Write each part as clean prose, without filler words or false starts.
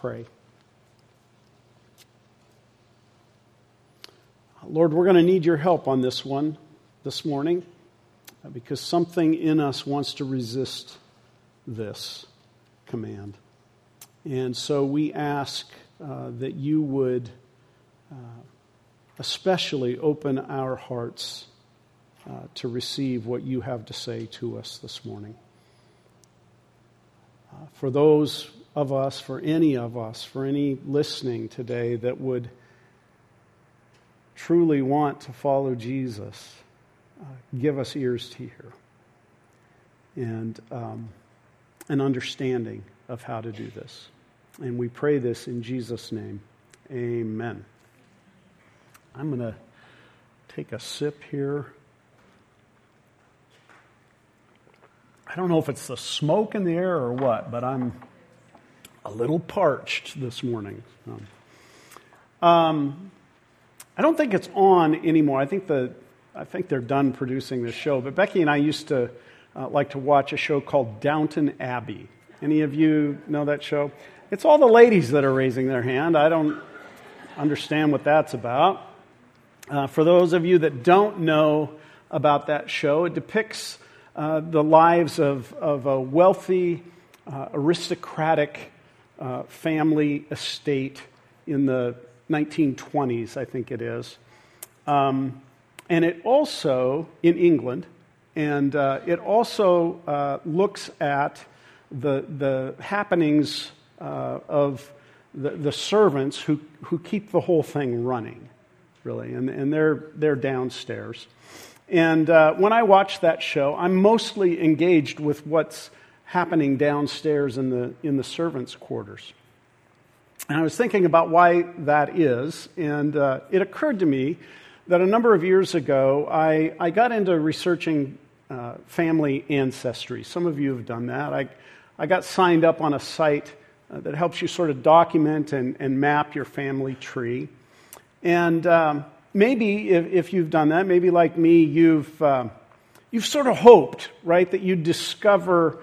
pray. Lord, we're going to need your help on this one this morning because something in us wants to resist this command. And so we ask that you would especially open our hearts to receive what you have to say to us this morning. For those of us, for any of us, for any listening today that would truly want to follow Jesus, give us ears to hear and an understanding of how to do this. And we pray this in Jesus' name. Amen. I'm going to take a sip here. I don't know if it's the smoke in the air or what, but I'm a little parched this morning. I don't think it's on anymore. I think they're done producing this show. But Becky and I used to like to watch a show called Downton Abbey. Any of you know that show? It's all the ladies that are raising their hand. I don't understand what that's about. For those of you that don't know about that show, it depicts the lives of a wealthy, aristocratic family estate in the 1920s, I think it is. And it also, in England, and it also looks at the happenings of the servants who keep the whole thing running, really, and they're downstairs. And when I watch that show, I'm mostly engaged with what's happening downstairs in the servants' quarters. And I was thinking about why that is, and it occurred to me that a number of years ago, I got into researching family ancestry. Some of you have done that. I got signed up on a site that helps you sort of document and map your family tree. And maybe if you've done that, maybe like me, you've sort of hoped, right, that you'd discover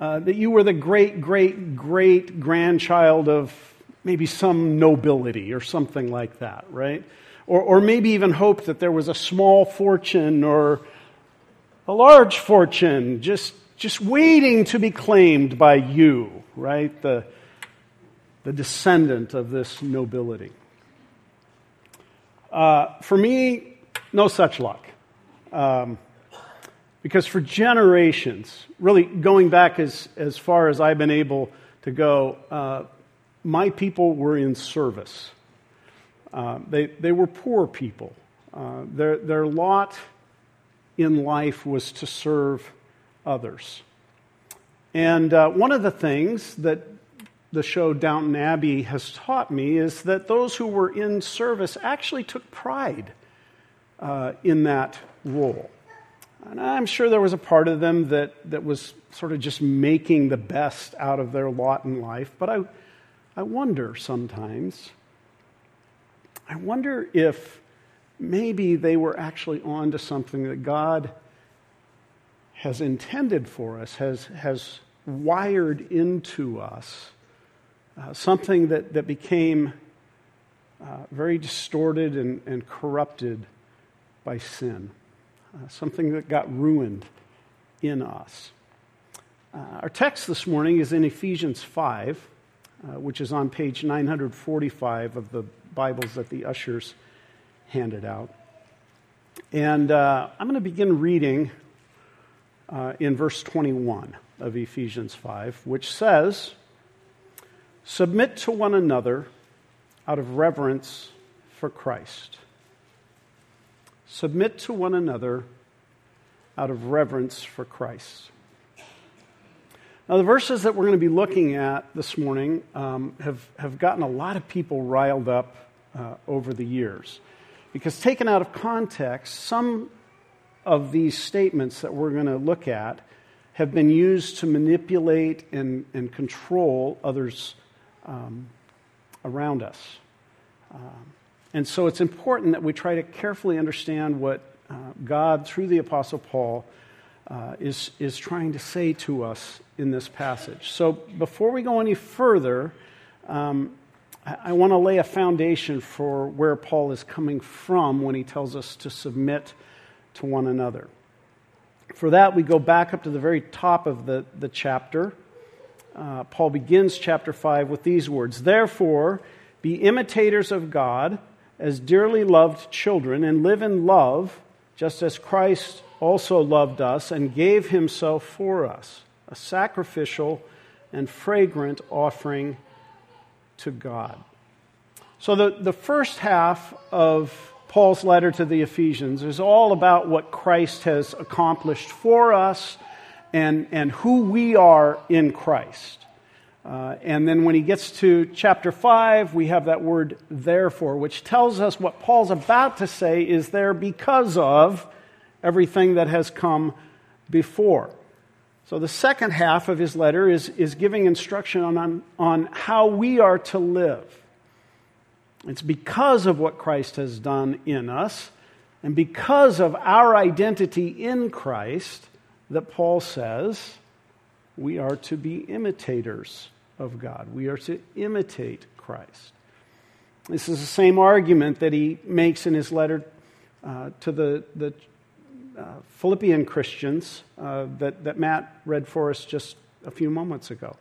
that you were the great-great-great-grandchild of maybe some nobility or something like that, right? Or maybe even hoped that there was a small fortune or a large fortune just waiting to be claimed by you, right? The descendant of this nobility. For me, no such luck. Because for generations, really going back as far as I've been able to go, my people were in service. They were poor people. Their lot in life was to serve others. And one of the things that the show Downton Abbey has taught me is that those who were in service actually took pride in that role. And I'm sure there was a part of them that was sort of just making the best out of their lot in life. But I wonder sometimes, I wonder if maybe they were actually on to something that God has intended for us, has wired into us, something that became very distorted and corrupted by sin. Something that got ruined in us. Our text this morning is in Ephesians 5, which is on page 945 of the Bibles that the ushers handed out. And I'm going to begin reading in verse 21 of Ephesians 5, which says, "Submit to one another out of reverence for Christ." Submit to one another out of reverence for Christ. Now, the verses that we're going to be looking at this morning have gotten a lot of people riled up over the years, because taken out of context, some of these statements that we're going to look at have been used to manipulate and control others around us. And so it's important that we try to carefully understand what God, through the Apostle Paul, is trying to say to us in this passage. So before we go any further, I want to lay a foundation for where Paul is coming from when he tells us to submit to one another. For that, we go back up to the very top of the chapter. Paul begins chapter 5 with these words, "Therefore, be imitators of God as dearly loved children, and live in love, just as Christ also loved us and gave himself for us, a sacrificial and fragrant offering to God." So the first half of Paul's letter to the Ephesians is all about what Christ has accomplished for us and who we are in Christ. And then when he gets to chapter 5, we have that word "therefore," which tells us what Paul's about to say is there because of everything that has come before. So the second half of his letter is giving instruction on how we are to live. It's because of what Christ has done in us and because of our identity in Christ that Paul says we are to be imitators of God. We are to imitate Christ. This is the same argument that he makes in his letter to the Philippian Christians that Matt read for us just a few moments ago.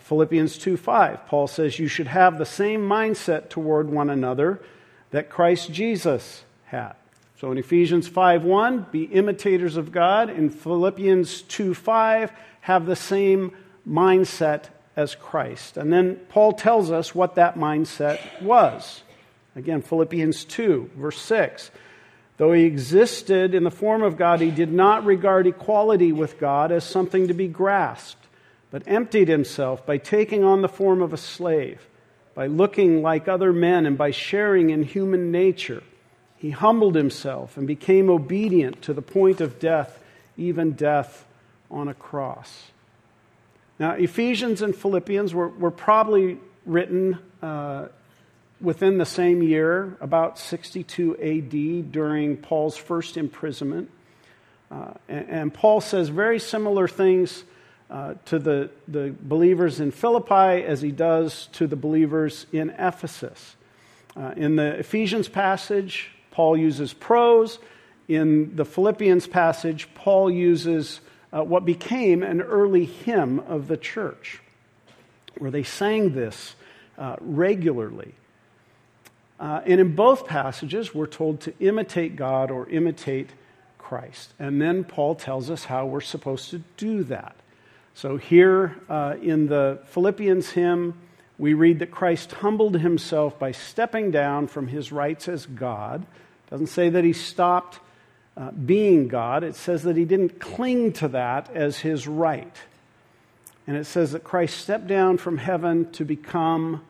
Philippians 2:5, Paul says, "You should have the same mindset toward one another that Christ Jesus had." So in Ephesians 5:1, be imitators of God. In Philippians 2:5, have the same mindset as Christ. And then Paul tells us what that mindset was. Again, Philippians 2:6, "Though he existed in the form of God, he did not regard equality with God as something to be grasped, but emptied himself by taking on the form of a slave, by looking like other men, and by sharing in human nature. He humbled himself and became obedient to the point of death, even death on a cross." Now, Ephesians and Philippians were probably written within the same year, about 62 A.D., during Paul's first imprisonment. And Paul says very similar things to the believers in Philippi as he does to the believers in Ephesus. In the Ephesians passage, Paul uses prose. In the Philippians passage, Paul uses what became an early hymn of the church, where they sang this regularly. And in both passages, we're told to imitate God or imitate Christ. And then Paul tells us how we're supposed to do that. So here in the Philippians hymn, we read that Christ humbled himself by stepping down from his rights as God. It doesn't say that he stopped being God. It says that he didn't cling to that as his right. And it says that Christ stepped down from heaven to become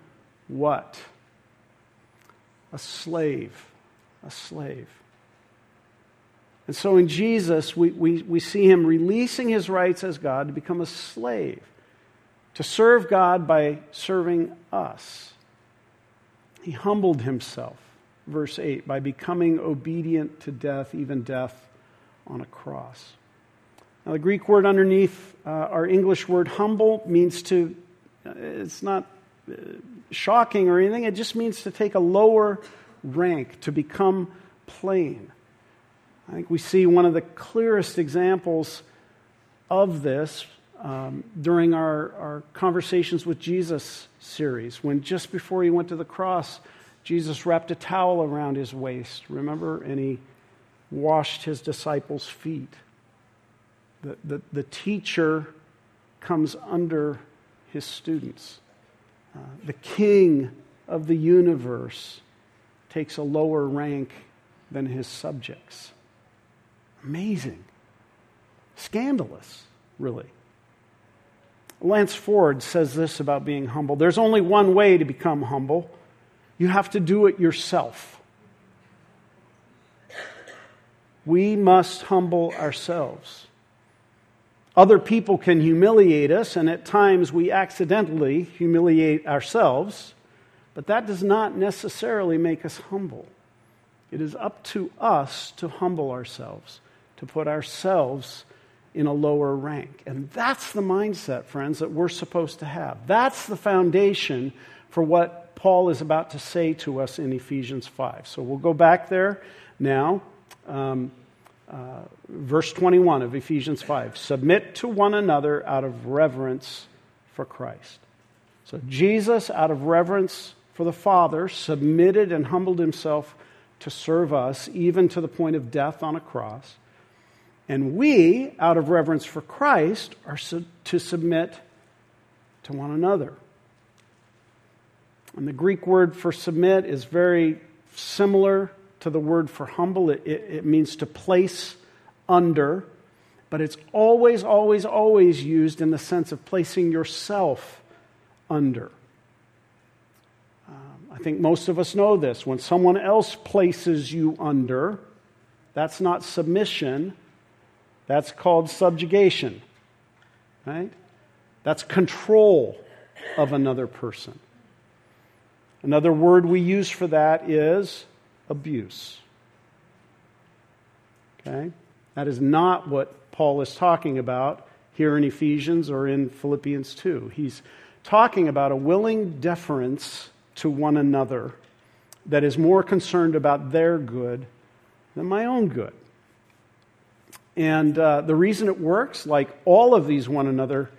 what? A slave. A slave. And so in Jesus, we see him releasing his rights as God to become a slave, to serve God by serving us. He humbled himself, verse 8, by becoming obedient to death, even death on a cross. Now, the Greek word underneath our English word humble means to, it's not shocking or anything, it just means to take a lower rank, to become plain. I think we see one of the clearest examples of this during our Conversations with Jesus series, when just before he went to the cross, Jesus wrapped a towel around his waist, remember? And he washed his disciples' feet. The teacher comes under his students. The king of the universe takes a lower rank than his subjects. Amazing. Scandalous, really. Lance Ford says this about being humble. There's only one way to become humble. You have to do it yourself. We must humble ourselves. Other people can humiliate us, and at times we accidentally humiliate ourselves, but that does not necessarily make us humble. It is up to us to humble ourselves, to put ourselves in a lower rank. And that's the mindset, friends, that we're supposed to have. That's the foundation for what Paul is about to say to us in Ephesians 5. So we'll go back there now. Verse 21 of Ephesians 5. Submit to one another out of reverence for Christ. So Jesus, out of reverence for the Father, submitted and humbled himself to serve us, even to the point of death on a cross. And we, out of reverence for Christ, are to submit to one another. And the Greek word for submit is very similar to the word for humble. It means to place under, but it's always used in the sense of placing yourself under. I think most of us know this. When someone else places you under, that's not submission. That's called subjugation, right? That's control of another person. Another word we use for that is abuse. Okay? That is not what Paul is talking about here in Ephesians or in Philippians 2. He's talking about a willing deference to one another that is more concerned about their good than my own good. And the reason it works, like all of these one another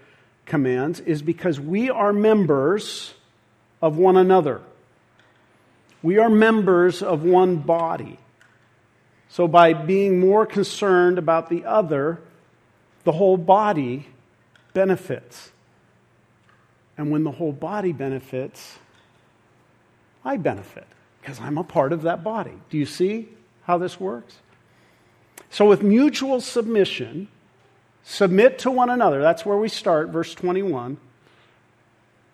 commands, is because we are members of one another. We are members of one body. So by being more concerned about the other, the whole body benefits. And when the whole body benefits, I benefit because I'm a part of that body. Do you see how this works? So with mutual submission, submit to one another. That's where we start, verse 21.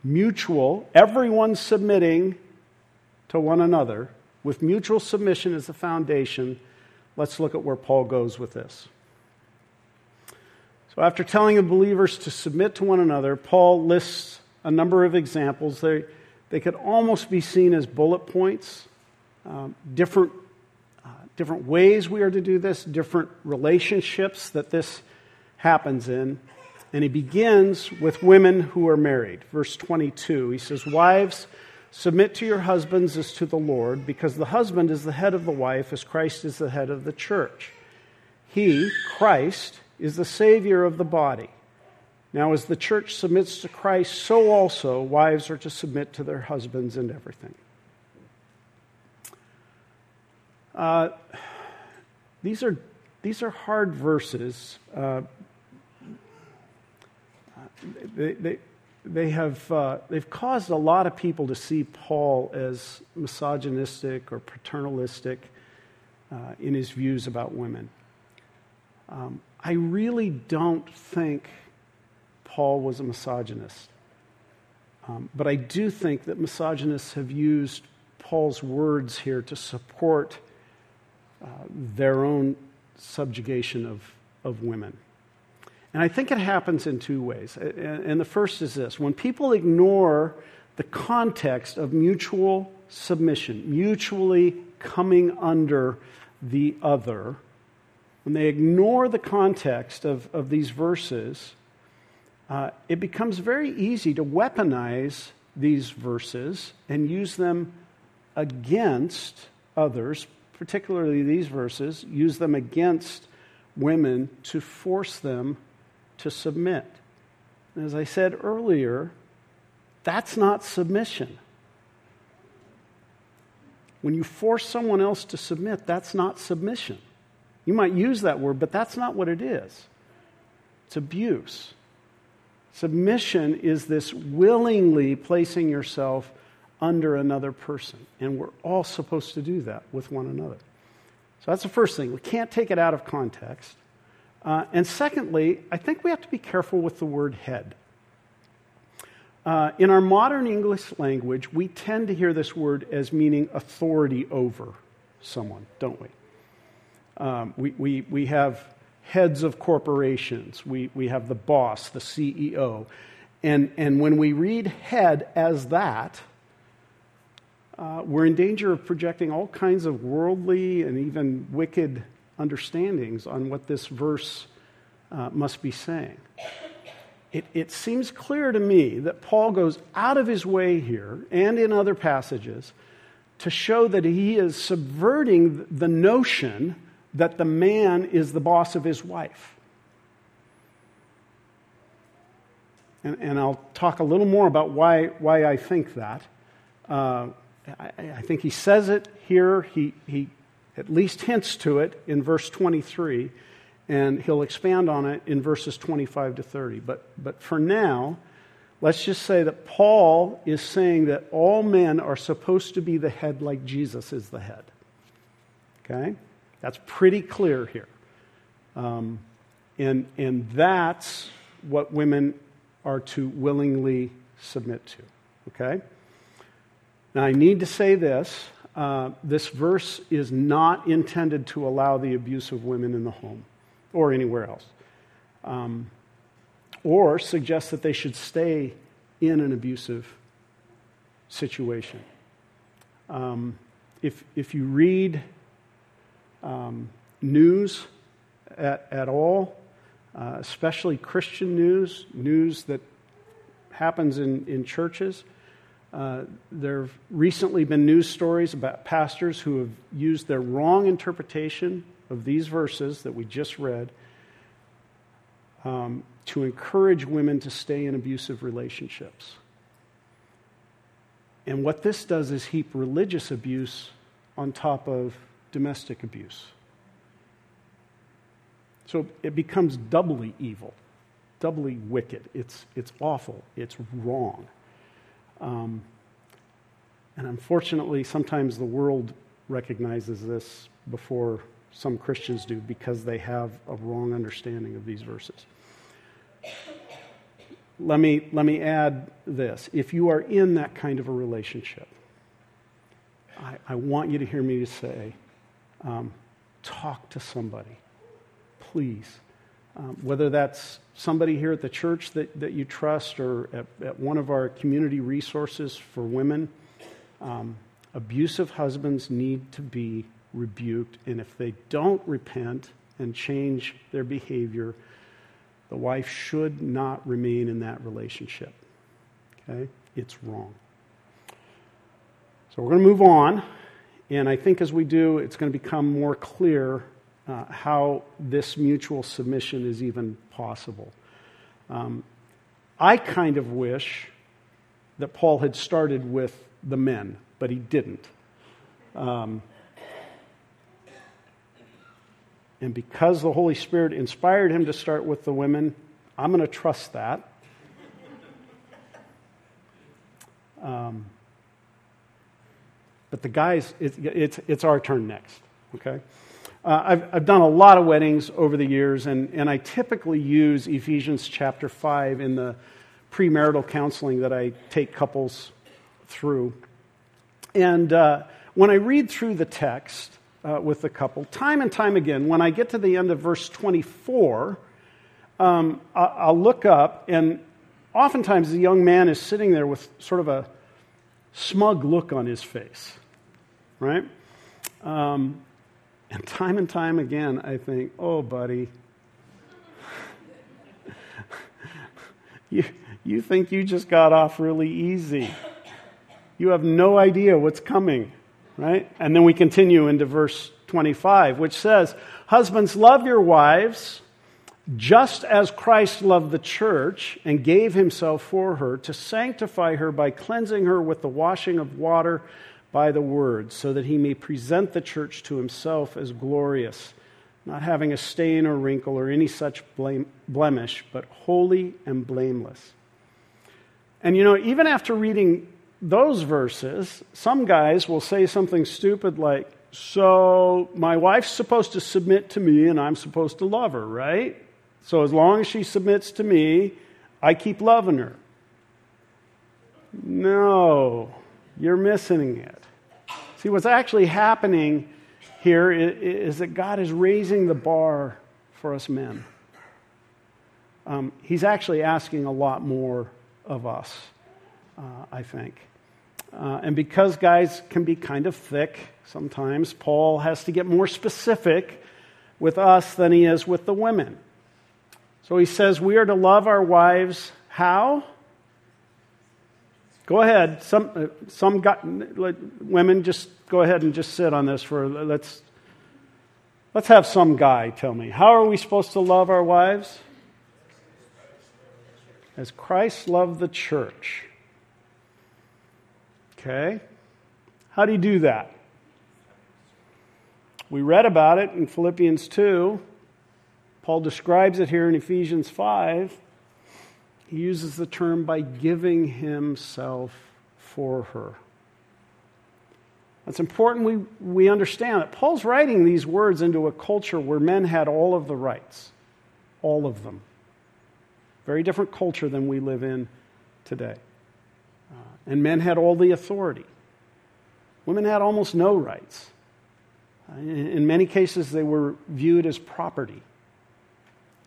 Mutual, everyone submitting to one another. With mutual submission as the foundation, let's look at where Paul goes with this. So after telling the believers to submit to one another, Paul lists a number of examples. They could almost be seen as bullet points, different ways we are to do this, different relationships that this happens in. And he begins with women who are married. Verse 22, he says, "Wives, submit to your husbands as to the Lord, because the husband is the head of the wife, as Christ is the head of the church. He, Christ, is the Savior of the body. Now as the church submits to Christ, so also wives are to submit to their husbands in everything." These are hard verses. They've caused a lot of people to see Paul as misogynistic or paternalistic in his views about women. I really don't think Paul was a misogynist, but I do think that misogynists have used Paul's words here to support their own subjugation of women. And I think it happens in two ways. And the first is this. When people ignore the context of mutual submission, mutually coming under the other, when they ignore the context of these verses, it becomes very easy to weaponize these verses and use them against others, particularly these verses, use them against women to force them to submit. And as I said earlier, that's not submission. When you force someone else to submit, that's not submission. You might use that word, but that's not what it is. It's abuse. Submission is this willingly placing yourself under another person. And we're all supposed to do that with one another. So that's the first thing. We can't take it out of context. And secondly, I think we have to be careful with the word head. In our modern English language, we tend to hear this word as meaning authority over someone, don't we? We have heads of corporations. We have the boss, the CEO. And when we read head as that, we're in danger of projecting all kinds of worldly and even wicked understandings on what this verse must be saying. It seems clear to me that Paul goes out of his way here and in other passages to show that he is subverting the notion that the man is the boss of his wife. And I'll talk a little more about why I think that. I think he says it here. He at least hints to it in verse 23, and he'll expand on it in verses 25 to 30. But for now, let's just say that Paul is saying that all men are supposed to be the head like Jesus is the head. Okay? That's pretty clear here. And that's what women are to willingly submit to. Okay? Now, I need to say this. This verse is not intended to allow the abuse of women in the home or anywhere else. Or suggests that they should stay in an abusive situation. If you read news at all, especially Christian news that happens in churches, there have recently been news stories about pastors who have used their wrong interpretation of these verses that we just read to encourage women to stay in abusive relationships. And what this does is heap religious abuse on top of domestic abuse. So it becomes doubly evil, doubly wicked. It's awful. It's wrong. And unfortunately, sometimes the world recognizes this before some Christians do because they have a wrong understanding of these verses. Let me add this. If you are in that kind of a relationship, I want you to hear me say, talk to somebody, please. Whether that's somebody here at the church that you trust or at one of our community resources for women, abusive husbands need to be rebuked. And if they don't repent and change their behavior, the wife should not remain in that relationship. Okay? It's wrong. So we're going to move on, and I think as we do, it's going to become more clear how this mutual submission is even possible. I kind of wish that Paul had started with the men, but he didn't. And because the Holy Spirit inspired him to start with the women, I'm going to trust that. But the guys, it's our turn next, okay? I've done a lot of weddings over the years, and I typically use Ephesians chapter 5 in the premarital counseling that I take couples through. And when I read through the text, with the couple, time and time again, when I get to the end of verse 24, I'll look up, and oftentimes the young man is sitting there with sort of a smug look on his face, right? And time again, I think, oh, buddy, you think you just got off really easy. You have no idea what's coming. Right? And then we continue into verse 25, which says, "Husbands, love your wives, just as Christ loved the church and gave himself for her, to sanctify her by cleansing her with the washing of water by the word, so that he may present the church to himself as glorious, not having a stain or wrinkle or any such blemish, but holy and blameless." And you know, even after reading those verses, some guys will say something stupid like, "So my wife's supposed to submit to me and I'm supposed to love her, right? So as long as she submits to me, I keep loving her." No, you're missing it. See, what's actually happening here is that God is raising the bar for us men. He's actually asking a lot more of us, I think. And because guys can be kind of thick sometimes, Paul has to get more specific with us than he is with the women. So he says we are to love our wives how? Go ahead. Women, just go ahead and just sit on this for let's have some guy tell me. How are we supposed to love our wives? As Christ loved the church. Okay. How do you do that? We read about it in Philippians 2. Paul describes it here in Ephesians 5. He uses the term by giving himself for her. It's important we understand that Paul's writing these words into a culture where men had all of the rights, all of them. Very different culture than we live in today. And men had all the authority. Women had almost no rights. In many cases, they were viewed as property.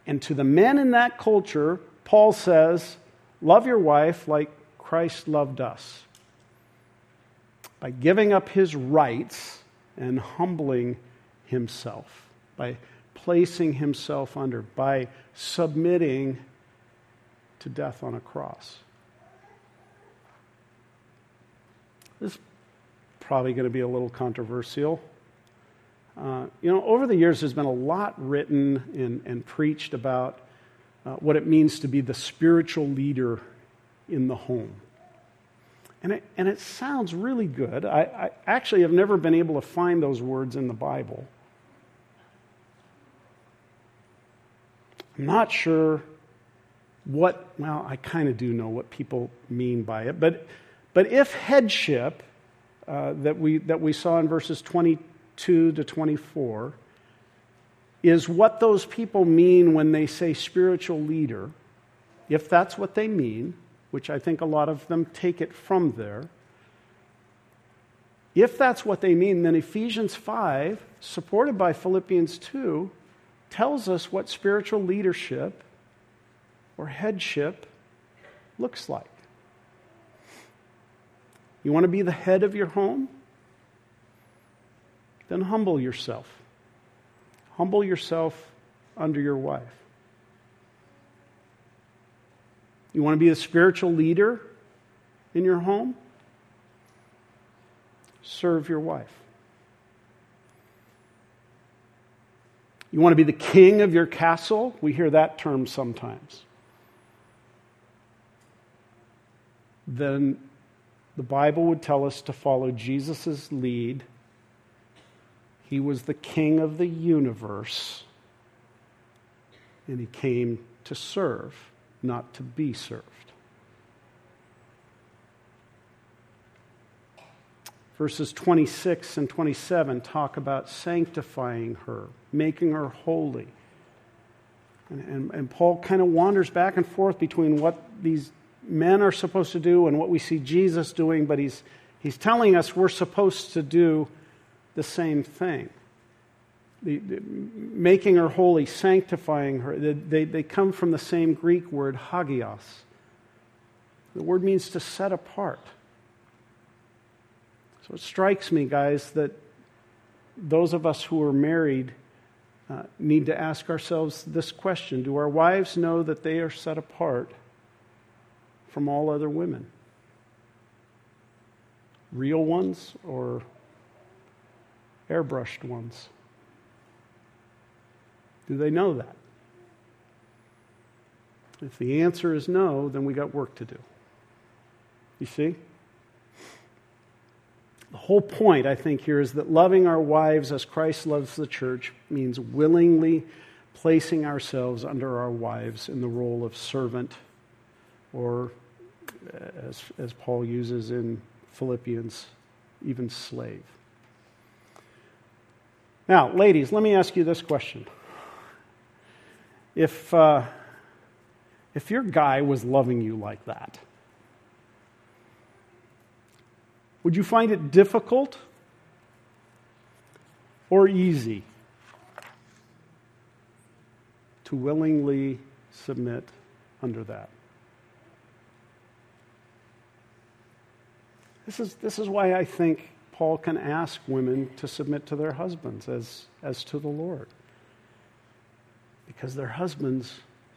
And to the men in that culture, Paul says, love your wife like Christ loved us, by giving up his rights and humbling himself, by placing himself under, by submitting to death on a cross. This is probably going to be a little controversial. Over the years, there's been a lot written and preached about what it means to be the spiritual leader in the home. And it sounds really good. I actually have never been able to find those words in the Bible. I'm not sure I kind of do know what people mean by it, but if headship that we saw in verses 22 to 24 is what those people mean when they say spiritual leader, if that's what they mean, which I think a lot of them take it from there, if that's what they mean, then Ephesians 5, supported by Philippians 2, tells us what spiritual leadership or headship looks like. You want to be the head of your home? Then humble yourself. Humble yourself under your wife. You want to be the spiritual leader in your home? Serve your wife. You want to be the king of your castle? We hear that term sometimes. Then the Bible would tell us to follow Jesus' lead. He was the king of the universe, and he came to serve, not to be served. Verses 26 and 27 talk about sanctifying her, making her holy. And Paul kind of wanders back and forth between what these men are supposed to do and what we see Jesus doing, but he's telling us we're supposed to do the same thing. Making her holy, sanctifying her. They come from the same Greek word, hagios. The word means to set apart. So it strikes me, guys, that those of us who are married need to ask ourselves this question. Do our wives know that they are set apart from all other women? Real ones or airbrushed ones? Do they know that? If the answer is no, then we got work to do. You see? The whole point, I think, here is that loving our wives as Christ loves the church means willingly placing ourselves under our wives in the role of servant, or, as Paul uses in Philippians, even slave. Now, ladies, let me ask you this question. If your guy was loving you like that, would you find it difficult or easy to willingly submit under that? This is why I think Paul can ask women to submit to their husbands as to the Lord, because their husbands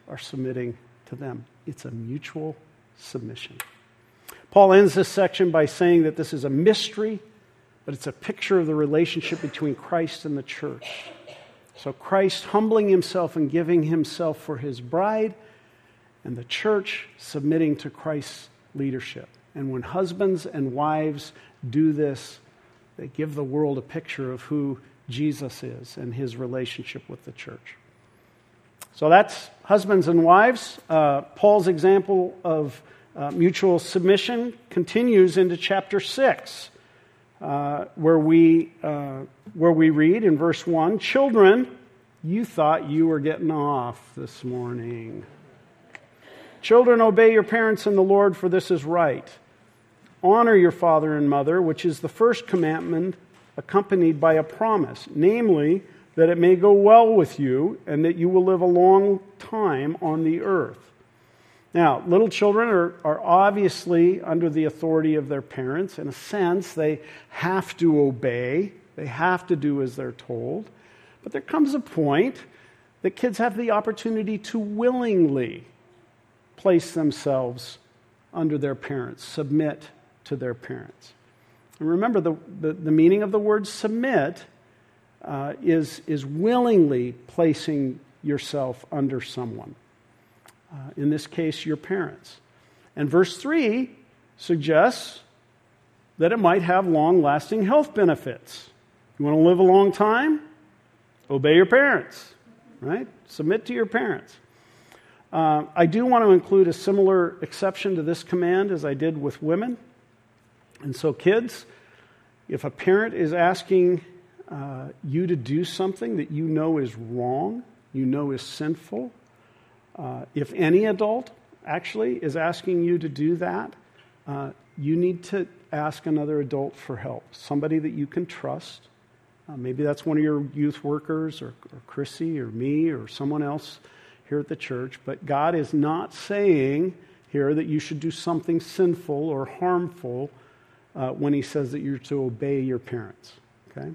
are submitting to them. It's a mutual submission. Paul ends this section by saying that this is a mystery, but it's a picture of the relationship between Christ and the church. So Christ humbling himself and giving himself for his bride, and the church submitting to Christ's leadership. And when husbands and wives do this, they give the world a picture of who Jesus is and his relationship with the church. So that's husbands and wives. Paul's example of mutual submission continues into chapter 6, where we read in verse 1, "Children, you thought you were getting off this morning. Children, obey your parents in the Lord, for this is right. Honor your father and mother, which is the first commandment accompanied by a promise, namely, that it may go well with you and that you will live a long time on the earth." Now, little children are obviously under the authority of their parents. In a sense, they have to obey. They have to do as they're told. But there comes a point that kids have the opportunity to willingly place themselves under their parents, submit to their parents. And remember, the meaning of the word submit is willingly placing yourself under someone. In this case, your parents. And verse 3 suggests that it might have long-lasting health benefits. You want to live a long time? Obey your parents, right? Submit to your parents. I do want to include a similar exception to this command as I did with women. And so kids, if a parent is asking you to do something that you know is wrong, you know is sinful, if any adult actually is asking you to do that, you need to ask another adult for help, somebody that you can trust. Maybe that's one of your youth workers or Chrissy or me or someone else here at the church. But God is not saying here that you should do something sinful or harmful when he says that you're to obey your parents. Okay?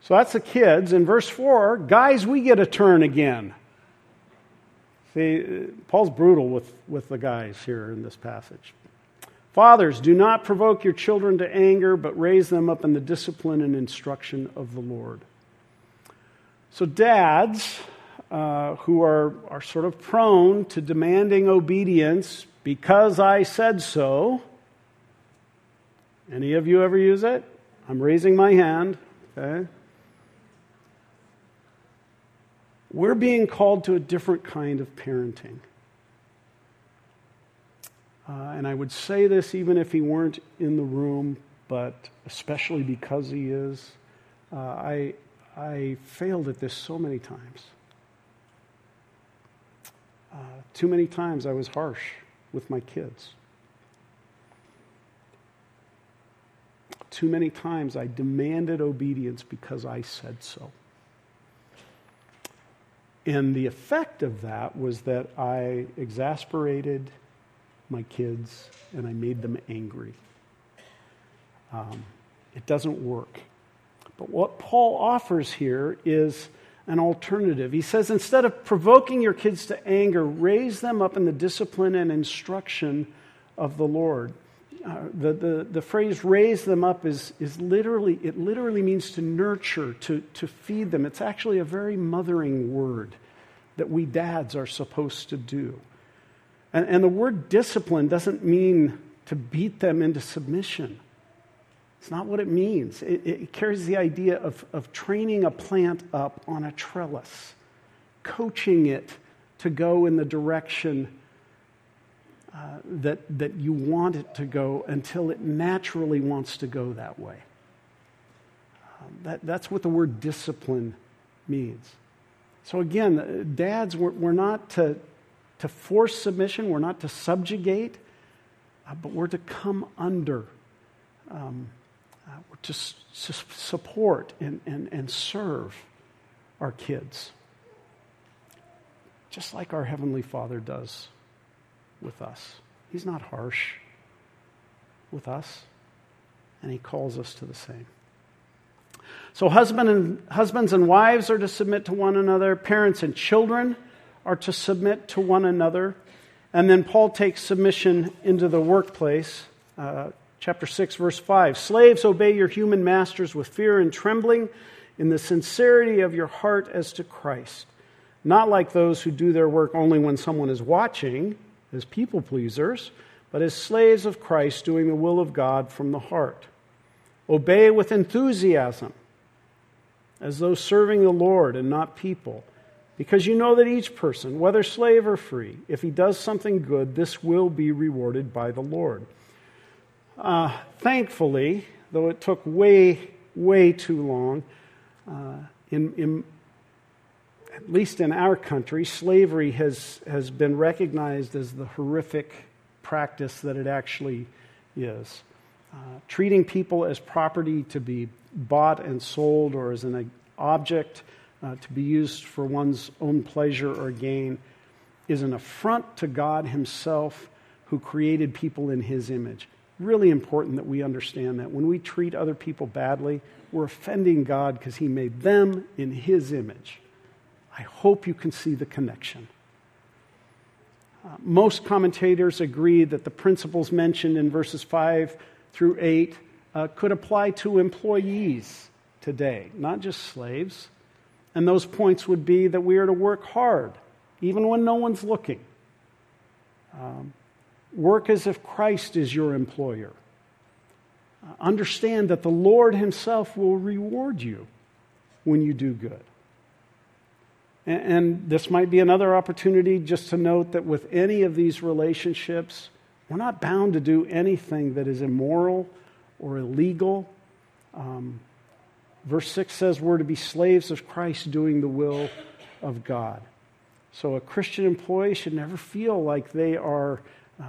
So that's the kids. In verse 4, guys, we get a turn again. See, Paul's brutal with the guys here in this passage. "Fathers, do not provoke your children to anger, but raise them up in the discipline and instruction of the Lord." So dads, who are sort of prone to demanding obedience because I said so. Any of you ever use it? I'm raising my hand. Okay. We're being called to a different kind of parenting. And I would say this even if he weren't in the room, but especially because he is. I failed at this so many times. Too many times I was harsh with my kids. Too many times I demanded obedience because I said so. And the effect of that was that I exasperated my kids and I made them angry. It doesn't work. But what Paul offers here is an alternative. He says, instead of provoking your kids to anger, raise them up in the discipline and instruction of the Lord. The phrase "raise them up" is literally, it literally means to nurture, to feed them. It's actually a very mothering word that we dads are supposed to do. And the word discipline doesn't mean to beat them into submission. It's not what it means. It carries the idea of training a plant up on a trellis, coaching it to go in the direction that you want it to go until it naturally wants to go that way. That's what the word discipline means. So again, dads, we're not to force submission. We're not to subjugate, but we're to come under. We're to support and serve our kids, just like our Heavenly Father does with us. He's not harsh with us, and he calls us to the same. So husbands and wives are to submit to one another. Parents and children are to submit to one another. And then Paul takes submission into the workplace. Chapter 6, verse 5. Slaves, obey your human masters with fear and trembling in the sincerity of your heart as to Christ. Not like those who do their work only when someone is watching, as people pleasers, but as slaves of Christ, doing the will of God from the heart. Obey with enthusiasm, as though serving the Lord and not people, because you know that each person, whether slave or free, if he does something good, this will be rewarded by the Lord. Thankfully, though it took way too long, at least in our country, slavery has been recognized as the horrific practice that it actually is. Treating people as property to be bought and sold, or as an object to be used for one's own pleasure or gain, is an affront to God himself, who created people in his image. Really important that we understand that. When we treat other people badly, we're offending God because he made them in his image. I hope you can see the connection. Most commentators agree that the principles mentioned in verses 5 through 8 could apply to employees today, not just slaves. And those points would be that we are to work hard, even when no one's looking. Work as if Christ is your employer. Understand that the Lord himself will reward you when you do good. And this might be another opportunity just to note that with any of these relationships, we're not bound to do anything that is immoral or illegal. Verse 6 says we're to be slaves of Christ, doing the will of God. So a Christian employee should never feel like they are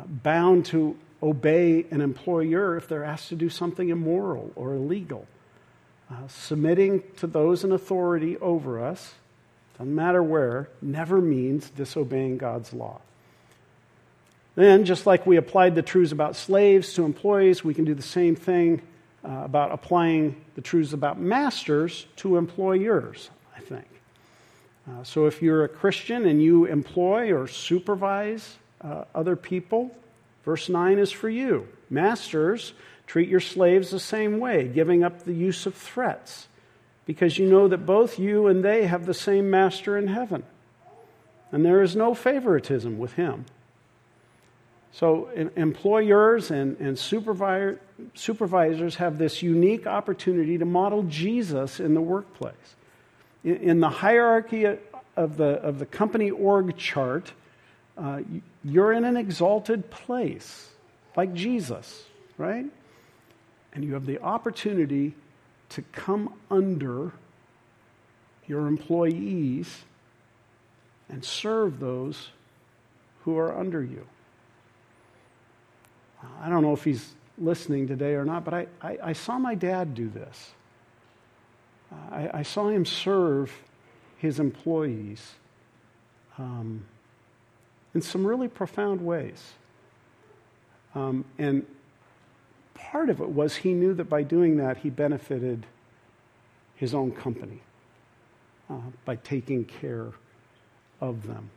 bound to obey an employer if they're asked to do something immoral or illegal. Submitting to those in authority over us, no matter where, never means disobeying God's law. Then, just like we applied the truths about slaves to employees, we can do the same thing about applying the truths about masters to employers, I think. So if you're a Christian and you employ or supervise other people, verse 9 is for you. Masters, treat your slaves the same way, giving up the use of threats, because you know that both you and they have the same master in heaven, and there is no favoritism with him. So employers and supervisors have this unique opportunity to model Jesus in the workplace. In the hierarchy of the company org chart, you're in an exalted place, like Jesus, right? And you have the opportunity to come under your employees and serve those who are under you. I don't know if he's listening today or not, but I saw my dad do this. I saw him serve his employees in some really profound ways. And part of it was he knew that by doing that, he benefited his own company by taking care of them.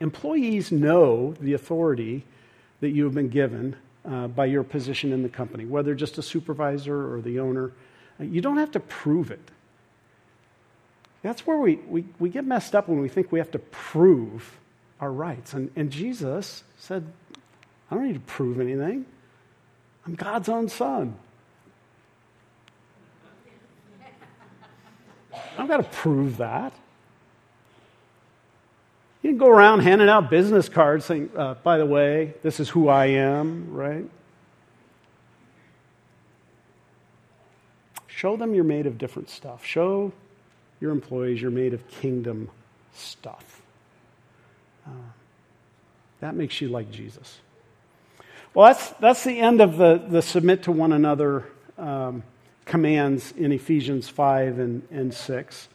Employees know the authority that you have been given by your position in the company, whether just a supervisor or the owner. You don't have to prove it. That's where we get messed up when we think we have to prove our rights. And Jesus said, I don't need to prove anything. I'm God's own son. I've got to prove that. You can go around handing out business cards saying, by the way, this is who I am, right? Show them you're made of different stuff. Show your employees you're made of kingdom stuff. That makes you like Jesus. Well, that's the end of the submit to one another commands in Ephesians 5 and 6.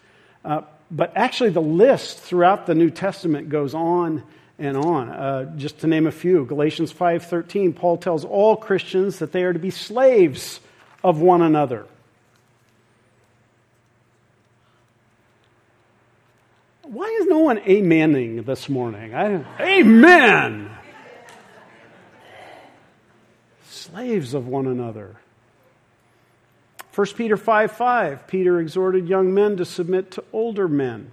But actually, the list throughout the New Testament goes on and on. Just to name a few, Galatians 5:13, Paul tells all Christians that they are to be slaves of one another. Why is no no one amening this morning? Amen! Slaves of one another. 1 Peter 5:5, Peter exhorted young men to submit to older men.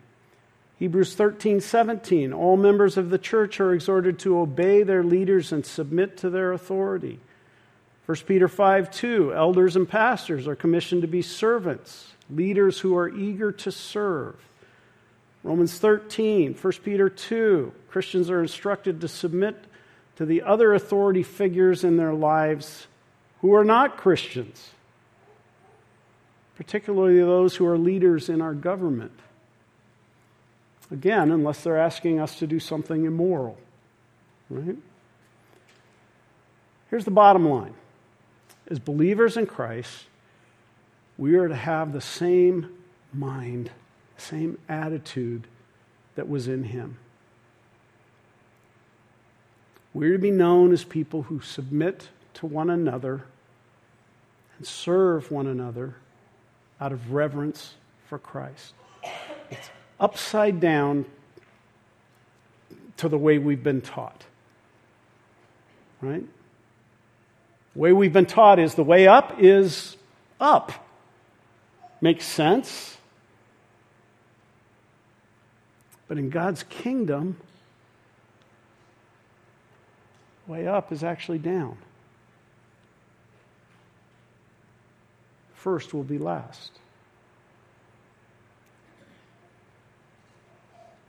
Hebrews 13:17, all members of the church are exhorted to obey their leaders and submit to their authority. 1 Peter 5:2, elders and pastors are commissioned to be servants, leaders who are eager to serve. Romans 13, 1 Peter 2, Christians are instructed to submit to the other authority figures in their lives who are not Christians, particularly those who are leaders in our government. Again, unless they're asking us to do something immoral, right? Here's the bottom line. As believers in Christ, we are to have the same mind, same attitude that was in him. We're to be known as people who submit to one another and serve one another out of reverence for Christ. It's upside down to the way we've been taught, right? The way we've been taught is the way up is up. Makes sense. But in God's kingdom, way up is actually down. First will be last.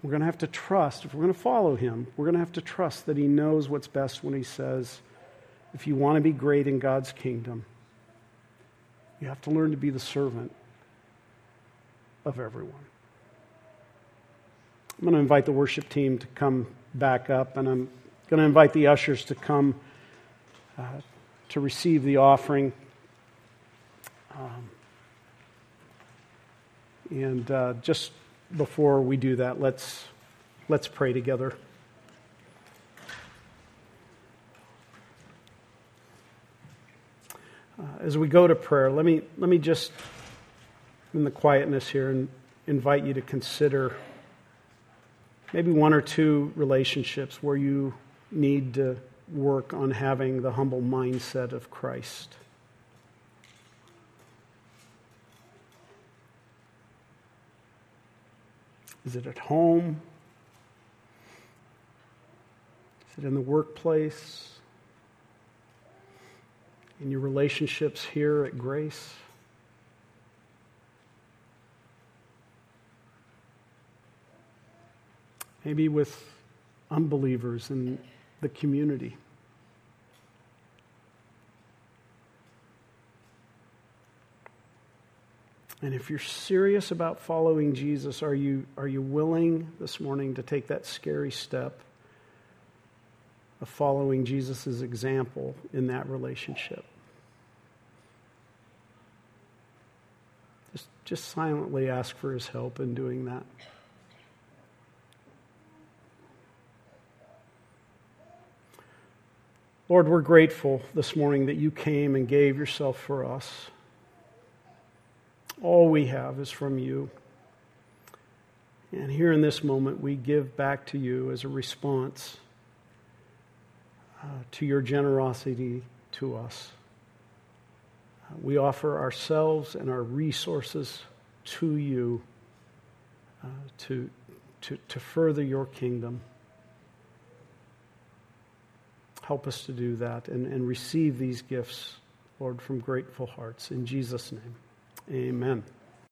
We're going to have to trust, if we're going to follow him, we're going to have to trust that he knows what's best when he says, if you want to be great in God's kingdom, you have to learn to be the servant of everyone. I'm going to invite the worship team to come back up, and I'm going to invite the ushers to come to receive the offering. Just before we do that, let's pray together. As we go to prayer, let me just, in the quietness here, invite you to consider maybe one or two relationships where you need to work on having the humble mindset of Christ. Is it at home? Is it in the workplace? In your relationships here at Grace? Maybe with unbelievers in the community. And if you're serious about following Jesus, are you willing this morning to take that scary step of following Jesus' example in that relationship? Just silently ask for his help in doing that. Lord, we're grateful this morning that you came and gave yourself for us. All we have is from you. And here in this moment, we give back to you as a response to your generosity to us. We offer ourselves and our resources to you to further your kingdom. Help us to do that and receive these gifts, Lord, from grateful hearts. In Jesus' name, amen.